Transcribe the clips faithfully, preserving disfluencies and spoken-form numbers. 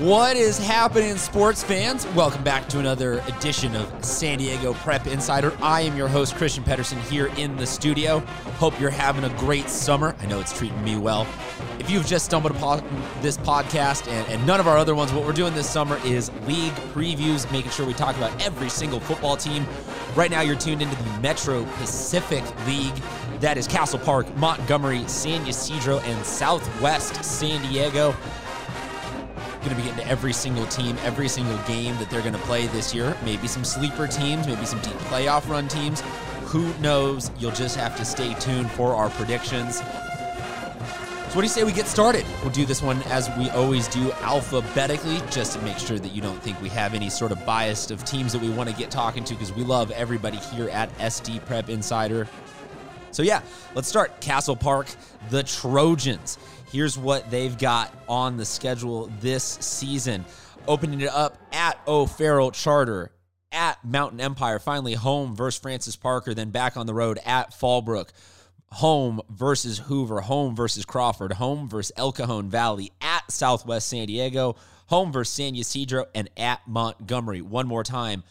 What is happening, sports fans? Welcome back to another edition of San Diego Prep Insider. I am your host, Christian Pedersen, here in the studio. Hope you're having a great summer. I know it's treating me well. If you've just stumbled upon this podcast and, and none of our other ones, what we're doing this summer is league previews, making sure we talk about every single football team. Right now, you're tuned into the Metro Pacific League. That is Castle Park, Montgomery, San Ysidro, and Southwest San Diego. Going to be getting to every single team, every single game that they're going to play this year. Maybe some sleeper teams, maybe some deep playoff run teams. Who knows? You'll just have to stay tuned for our predictions. So what do you say we get started? We'll do this one as we always do, alphabetically, just to make sure that you don't think we have any sort of bias of teams that we want to get talking to, because we love everybody here at S D Prep Insider. So yeah, let's start. Castle Park, the Trojans. Here's what they've got on the schedule this season. Opening it up at O'Farrell Charter, at Mountain Empire, finally home versus Francis Parker, then back on the road at Fallbrook, home versus Hoover, home versus Crawford, home versus El Cajon Valley, at Southwest San Diego, home versus San Ysidro, and at Montgomery. One more time.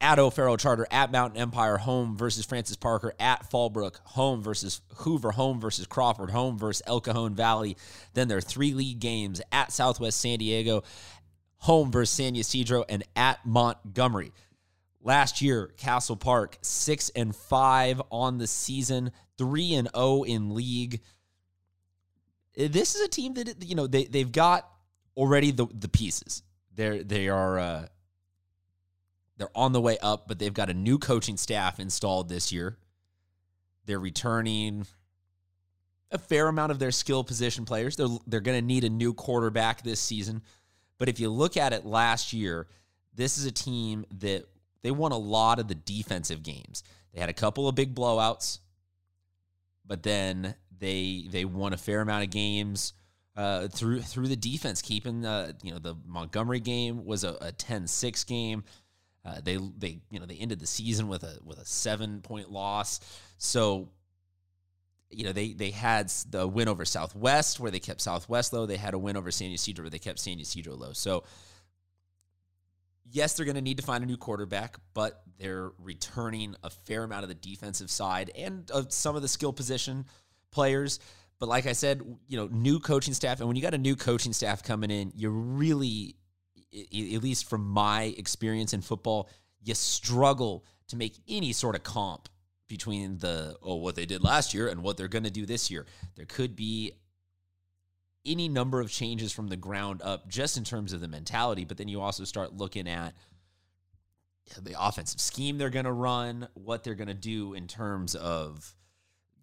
At O'Farrell Charter, at Mountain Empire, home versus Francis Parker, at Fallbrook, home versus Hoover, home versus Crawford, home versus El Cajon Valley. Then there are three league games at Southwest San Diego, home versus San Ysidro, and at Montgomery. Last year, Castle Park, six and five on the season, three and oh in league. This is a team that, you know, they they've got already the the pieces. They're they are. Uh, They're on the way up, but they've got a new coaching staff installed this year. They're returning a fair amount of their skill position players. They're, they're going to need a new quarterback this season. But if you look at it last year, this is a team that they won a lot of the defensive games. They had a couple of big blowouts, but then they they won a fair amount of games uh, through through the defense, keeping uh, you know, the Montgomery game was a, a ten six game. Uh, they they you know they ended the season with a with a seven point loss, so you know they they had the win over Southwest where they kept Southwest low. They had a win over San Ysidro where they kept San Ysidro low. So yes, they're going to need to find a new quarterback, but they're returning a fair amount of the defensive side and of some of the skill position players. But like I said, you know, new coaching staff, and when you got a new coaching staff coming in, you really, at least from my experience in football, you struggle to make any sort of comp between the, oh, what they did last year and what they're going to do this year. There could be any number of changes from the ground up just in terms of the mentality, but then you also start looking at the offensive scheme they're going to run, what they're going to do in terms of,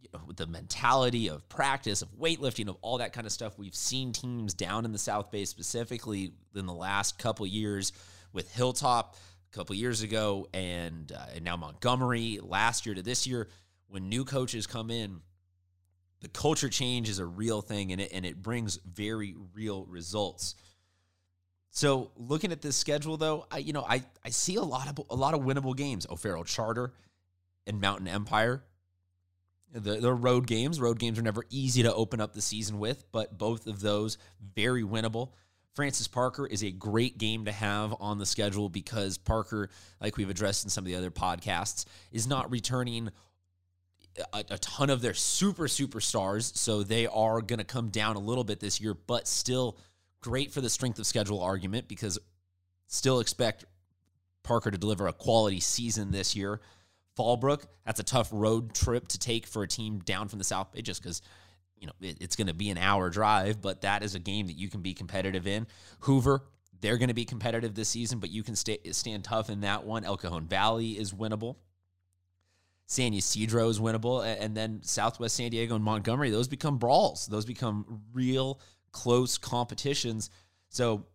you know, the mentality of practice, of weightlifting, of all that kind of stuff. We've seen teams down in the South Bay specifically in the last couple years with Hilltop a couple years ago and, uh, and now Montgomery last year to this year. When new coaches come in, the culture change is a real thing, and it, and it brings very real results. So looking at this schedule, though, I, you know, I, I see a lot of, a lot of winnable games. O'Farrell Charter and Mountain Empire. The, the road games. Road games are never easy to open up the season with, but both of those, very winnable. Francis Parker is a great game to have on the schedule because Parker, like we've addressed in some of the other podcasts, is not returning a, a ton of their super, super stars, so they are going to come down a little bit this year, but still great for the strength of schedule argument because still expect Parker to deliver a quality season this year. Fallbrook, that's a tough road trip to take for a team down from the South Bay just because, you know, it, it's going to be an hour drive, but that is a game that you can be competitive in. Hoover, they're going to be competitive this season, but you can stay, stand tough in that one. El Cajon Valley is winnable. San Ysidro is winnable. And, and then Southwest San Diego and Montgomery, those become brawls. Those become real close competitions. So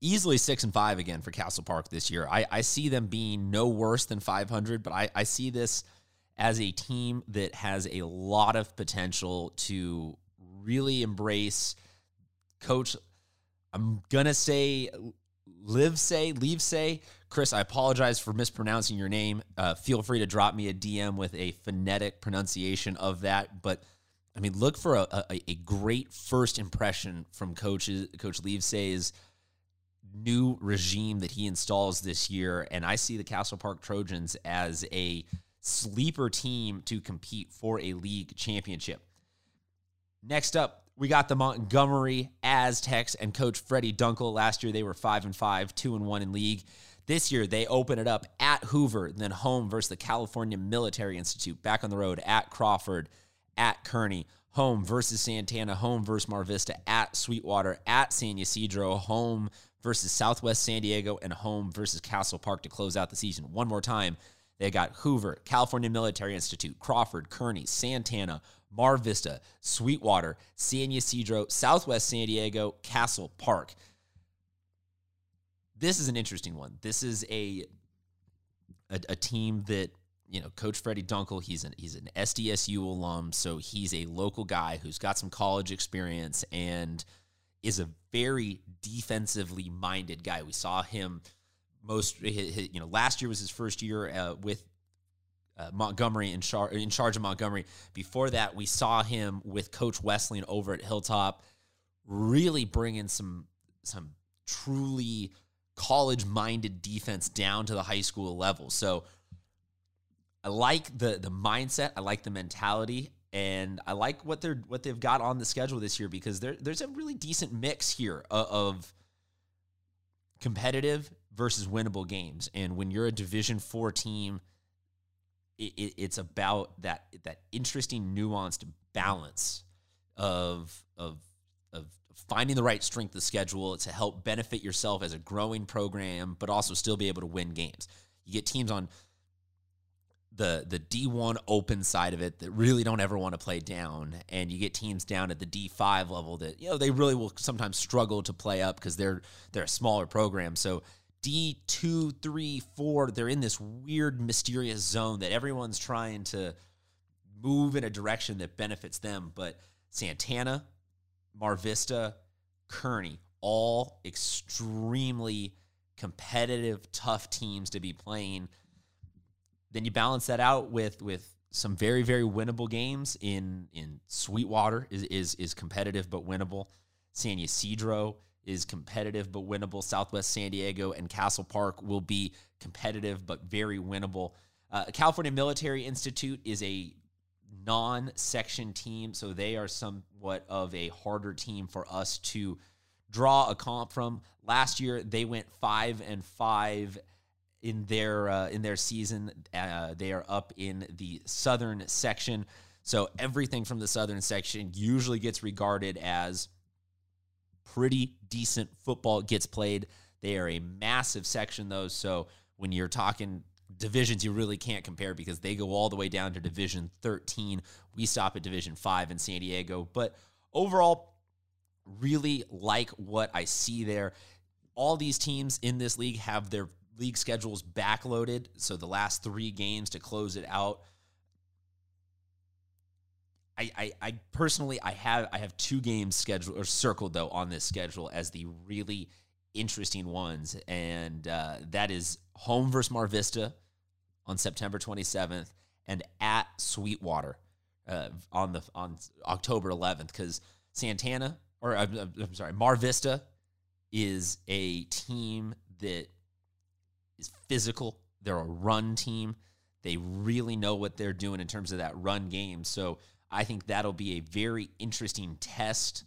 easily six and five again for Castle Park this year. I, I see them being no worse than five hundred, but I, I see this as a team that has a lot of potential to really embrace Coach, I'm going to say Leavese, Leavese. Chris, I apologize for mispronouncing your name. Uh, feel free to drop me a D M with a phonetic pronunciation of that, but I mean, look for a, a, a great first impression from coaches, Coach Leavese's new regime that he installs this year. And I see the Castle Park Trojans as a sleeper team to compete for a league championship. Next up, we got the Montgomery Aztecs and Coach Freddie Dunkel. Last year, they were five and five, two and one in league. This year, they open it up at Hoover, then home versus the California Military Institute. Back on the road at Crawford, at Kearney, home versus Santana, home versus Mar Vista, at Sweetwater, at San Ysidro, home versus Southwest San Diego, and home versus Castle Park to close out the season. One more time, they got Hoover, California Military Institute, Crawford, Kearney, Santana, Mar Vista, Sweetwater, San Ysidro, Southwest San Diego, Castle Park. This is an interesting one. This is a a, a team that, you know, Coach Freddie Dunkel, he's an, he's an S D S U alum, so he's a local guy who's got some college experience and is a very defensively minded guy. We saw him most, his, his, you know, last year was his first year uh, with uh, Montgomery in, char- in charge of Montgomery. Before that, we saw him with Coach Wesley over at Hilltop, really bringing some some truly college-minded defense down to the high school level. So I like the the mindset, I like the mentality, and I like what they're what they've got on the schedule this year, because there there's a really decent mix here of, of competitive versus winnable games. And when you're a Division four team, it, it, it's about that that interesting, nuanced balance of of of finding the right strength of schedule to help benefit yourself as a growing program, but also still be able to win games. You get teams on the the D one open side of it that really don't ever want to play down, and you get teams down at the D five level that, you know, they really will sometimes struggle to play up because they're they're a smaller program. So D two, three, four, they're in this weird, mysterious zone that everyone's trying to move in a direction that benefits them. But Santana, Mar Vista, Kearney, all extremely competitive, tough teams to be playing. Then you balance that out with with some very, very winnable games in in Sweetwater is is is competitive but winnable. San Ysidro is competitive but winnable. Southwest San Diego and Castle Park will be competitive but very winnable. Uh, California Military Institute is a non-section team, so they are somewhat of a harder team for us to draw a comp from. Last year, they went five and five in their uh, in their season. Uh, they are up in the southern section, so everything from the southern section usually gets regarded as pretty decent football gets played. They are a massive section, though, so when you're talking divisions, you really can't compare because they go all the way down to Division thirteen. We stop at Division five in San Diego. But overall, really like what I see there. All these teams in this league have their league schedules backloaded, so the last three games to close it out. I, I, I personally, I have I have two games scheduled or circled though on this schedule as the really interesting ones, and uh, that is home versus Mar Vista on September twenty-seventh, and at Sweetwater uh, on the on October eleventh. Because Santana, or uh, I'm sorry, Mar Vista is a team that is physical. They're a run team. They really know what they're doing in terms of that run game. So I think that'll be a very interesting test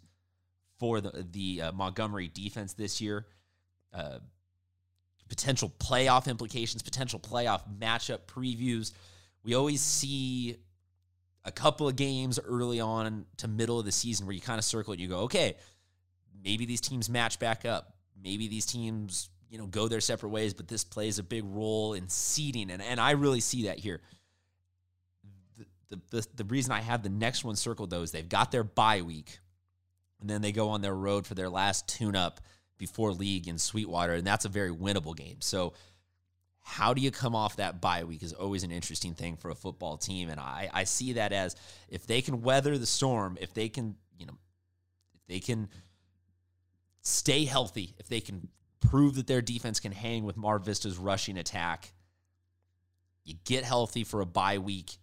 for the the uh, Montgomery defense this year. Uh, potential playoff implications, potential playoff matchup previews. We always see a couple of games early on to middle of the season where you kind of circle it. You go, okay, maybe these teams match back up. Maybe these teams, you know, go their separate ways, but this plays a big role in seeding. And, and I really see that here. The, the, the, the reason I have the next one circled, though, is they've got their bye week, and then they go on their road for their last tune-up before league in Sweetwater, and that's a very winnable game. So how do you come off that bye week is always an interesting thing for a football team, and I, I see that as if they can weather the storm, if they can, you know, if they can stay healthy, if they can prove that their defense can hang with Mar Vista's rushing attack, you get healthy for a bye week,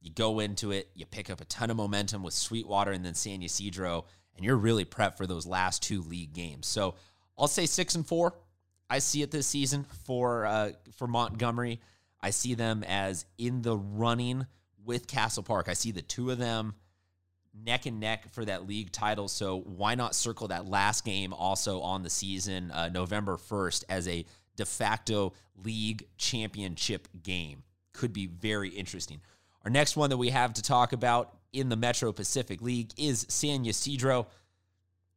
You go into it, you pick up a ton of momentum with Sweetwater and then San Ysidro, and you're really prepped for those last two league games. So I'll say six and four. I see it this season for uh, for Montgomery. I see them as in the running with Castle Park. I see the two of them neck and neck for that league title. So why not circle that last game also on the season, uh, November first, as a de facto league championship game? Could be very interesting. Our next one that we have to talk about in the Metro Pacific League is San Ysidro.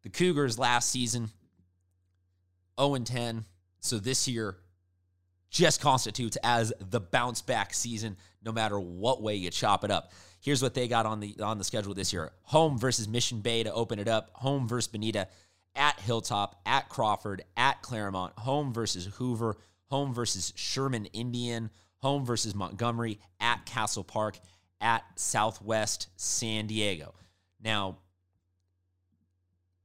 The Cougars last season, oh and ten. So this year just constitutes as the bounce back season, no matter what way you chop it up. Here's what they got on the on the schedule this year. Home versus Mission Bay to open it up. Home versus Benita, at Hilltop, at Crawford, at Claremont. Home versus Hoover. Home versus Sherman Indian. Home versus Montgomery, at Castle Park, at Southwest San Diego. Now,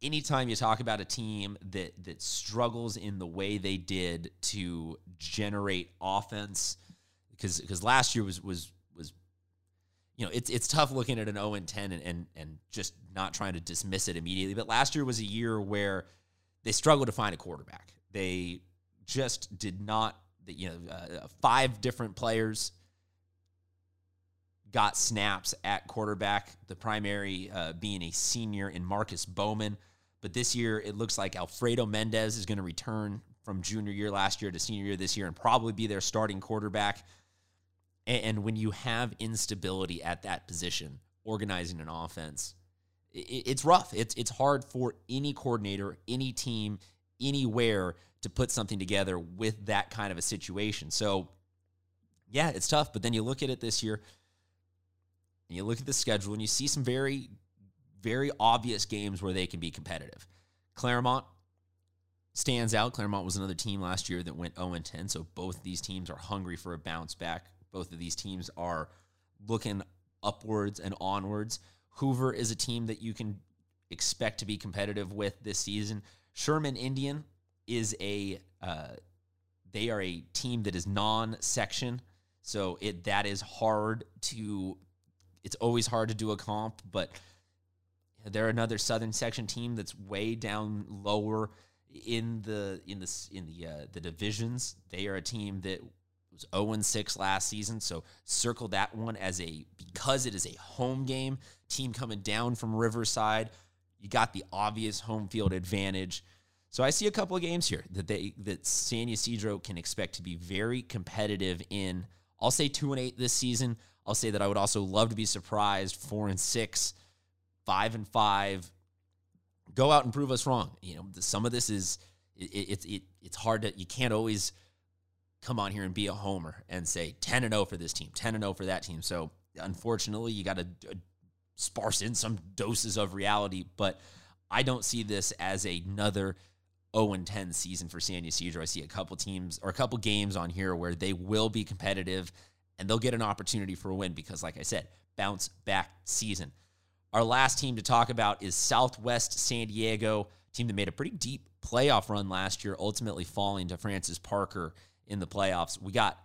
anytime you talk about a team that that struggles in the way they did to generate offense, because because last year was was was, you know, it's it's tough looking at an oh and ten and, and and just not trying to dismiss it immediately. But last year was a year where they struggled to find a quarterback. They just did not. You know, uh, five different players got snaps at quarterback, the primary uh, being a senior in Marcus Bowman. But this year, it looks like Alfredo Mendez is going to return from junior year last year to senior year this year and probably be their starting quarterback. And, and when you have instability at that position, organizing an offense, it, it's rough. It's, it's hard for any coordinator, any team, anywhere to put something together with that kind of a situation. So, yeah, it's tough. But then you look at it this year, and you look at the schedule, and you see some very, very obvious games where they can be competitive. Claremont stands out. Claremont was another team last year that went oh and ten, so both of these teams are hungry for a bounce back. Both of these teams are looking upwards and onwards. Hoover is a team that you can expect to be competitive with this season. Sherman Indian is a uh, they are a team that is non-section, so it that is hard to. It's always hard to do a comp, but they're another Southern Section team that's way down lower in the in the in the uh, the divisions. They are a team that was oh and six last season, so circle that one as a because it is a home game. Team coming down from Riverside. You got the obvious home field advantage. So I see a couple of games here that they that San Ysidro can expect to be very competitive in. I'll say two and eight this season. I'll say that I would also love to be surprised, four and six, five and five. Go out and prove us wrong. You know, some of this is it's it, it it's hard to you can't always come on here and be a homer and say ten and zero for this team, ten and zero for that team. So unfortunately, you got to sparse in some doses of reality, but I don't see this as another oh and ten season for San Ysidro. I see a couple teams or a couple games on here where they will be competitive and they'll get an opportunity for a win because, like I said, bounce back season. Our last team to talk about is Southwest San Diego, a team that made a pretty deep playoff run last year, ultimately falling to Francis Parker in the playoffs. We got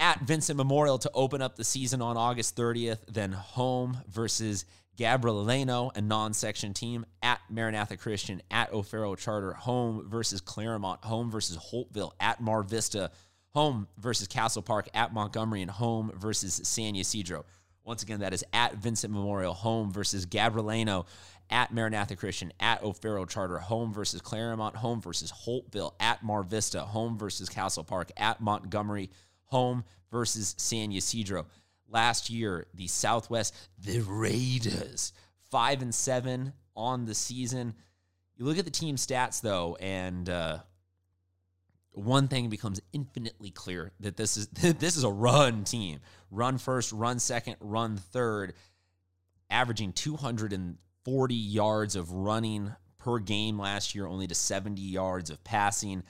at Vincent Memorial to open up the season on August thirtieth, then home versus Gabrielino, a non-section team, at Maranatha Christian, at O'Farrell Charter, home versus Claremont, home versus Holtville, at Mar Vista, home versus Castle Park, at Montgomery, and home versus San Ysidro. Once again, that is at Vincent Memorial, home versus Gabrielino, at Maranatha Christian, at O'Farrell Charter, home versus Claremont, home versus Holtville, at Mar Vista, home versus Castle Park, at Montgomery, home versus San Ysidro. Last year, the Southwest, the Raiders, five and seven on the season. You look at the team stats, though, and uh, one thing becomes infinitely clear that this is this is a run team. Run first, run second, run third, averaging two hundred forty yards of running per game last year, only to seventy yards of passing.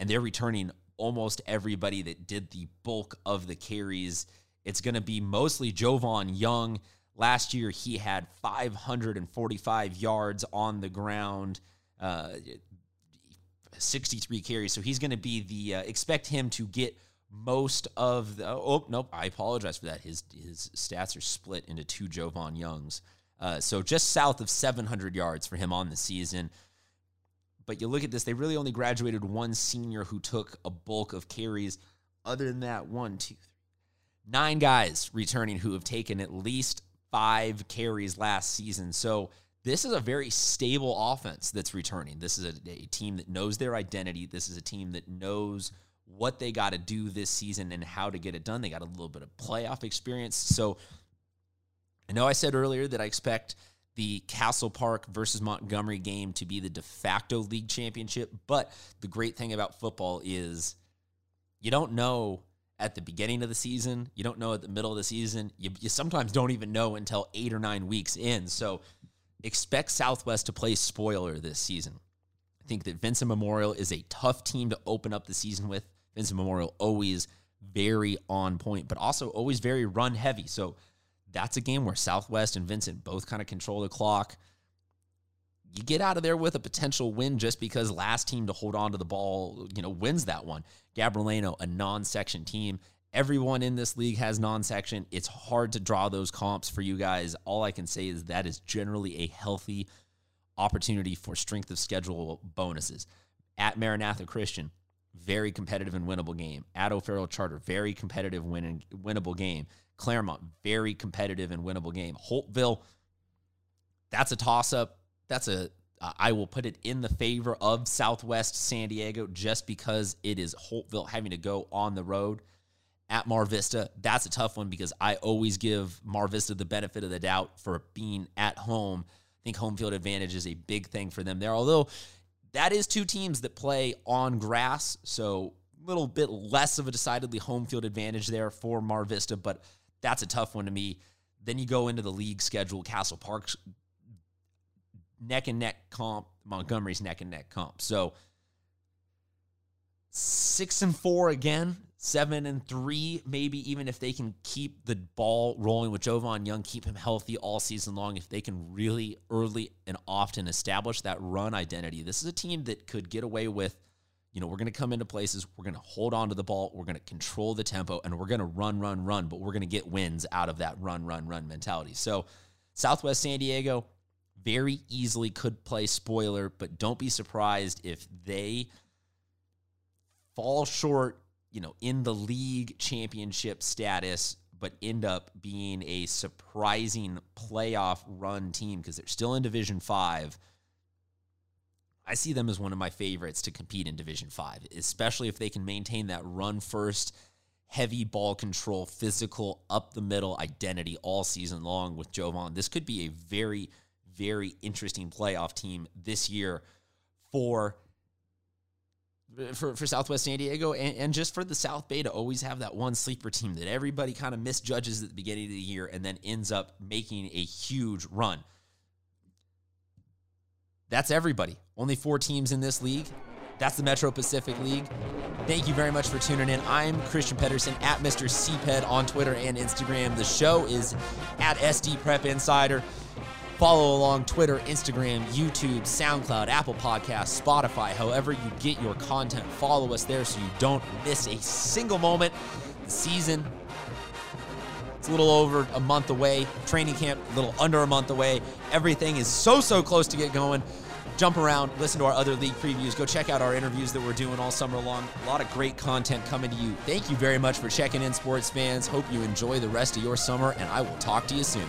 And they're returning almost everybody that did the bulk of the carries. It's going to be mostly Jovan Young. Last year, he had five hundred forty-five yards on the ground, uh, sixty-three carries. So he's going to be the uh, expect him to get most of the, oh, nope, I apologize for that. His, his stats are split into two Jovan Youngs. Uh, so just south of seven hundred yards for him on the season. But you look at this, they really only graduated one senior who took a bulk of carries. Other than that, one, two, three, nine guys returning who have taken at least five carries last season. So this is a very stable offense that's returning. This is a, a team that knows their identity. This is a team that knows what they got to do this season and how to get it done. They got a little bit of playoff experience. So I know I said earlier that I expect the Castle Park versus Montgomery game to be the de facto league championship, but the great thing about football is you don't know at the beginning of the season. You don't know at the middle of the season. You, you sometimes don't even know until eight or nine weeks in. So expect Southwest to play spoiler this season. I think that Vincent Memorial is a tough team to open up the season with. Vincent Memorial always very on point, but also always very run heavy. So that's a game where Southwest and Vincent both kind of control the clock. You get out of there with a potential win just because last team to hold on to the ball, you know, wins that one. Gabrielino, a non-section team. Everyone in this league has non-section. It's hard to draw those comps for you guys. All I can say is that is generally a healthy opportunity for strength of schedule bonuses. At Maranatha Christian, very competitive and winnable game. At O'Farrell Charter, very competitive win and winnable game. Claremont, very competitive and winnable game. Holtville, that's a toss-up. That's a, uh, I will put it in the favor of Southwest San Diego just because it is Holtville having to go on the road. At Mar Vista, that's a tough one because I always give Mar Vista the benefit of the doubt for being at home. I think home field advantage is a big thing for them there, although that is two teams that play on grass, so a little bit less of a decidedly home field advantage there for Mar Vista, but that's a tough one to me. Then you go into the league schedule, Castle Park's neck-and-neck comp, Montgomery's neck-and-neck comp. So six and four again, seven and three, maybe even if they can keep the ball rolling with Jovan Young, keep him healthy all season long, if they can really early and often establish that run identity. This is a team that could get away with, you know, we're going to come into places, we're going to hold on to the ball, we're going to control the tempo, and we're going to run, run, run, but we're going to get wins out of that run, run, run mentality. So Southwest San Diego very easily could play spoiler, but don't be surprised if they fall short, you know, in the league championship status, but end up being a surprising playoff run team because they're still in Division Five. I see them as one of my favorites to compete in Division Five, especially if they can maintain that run first, heavy ball control, physical, up the middle identity all season long with Jovan. This could be a very, very interesting playoff team this year for for, for Southwest San Diego and, and just for the South Bay to always have that one sleeper team that everybody kind of misjudges at the beginning of the year and then ends up making a huge run. That's everybody. Only four teams in this league. That's the Metro Pacific League. Thank you very much for tuning in. I'm Christian Pedersen, at Mister C P E D on Twitter and Instagram. The show is at S D Prep Insider. Follow along Twitter, Instagram, YouTube, SoundCloud, Apple Podcasts, Spotify, however you get your content. Follow us there so you don't miss a single moment. The season, it's a little over a month away. Training camp, a little under a month away. Everything is so, so close to get going. Jump around, listen to our other league previews. Go check out our interviews that we're doing all summer long. A lot of great content coming to you. Thank you very much for checking in, sports fans. Hope you enjoy the rest of your summer, and I will talk to you soon.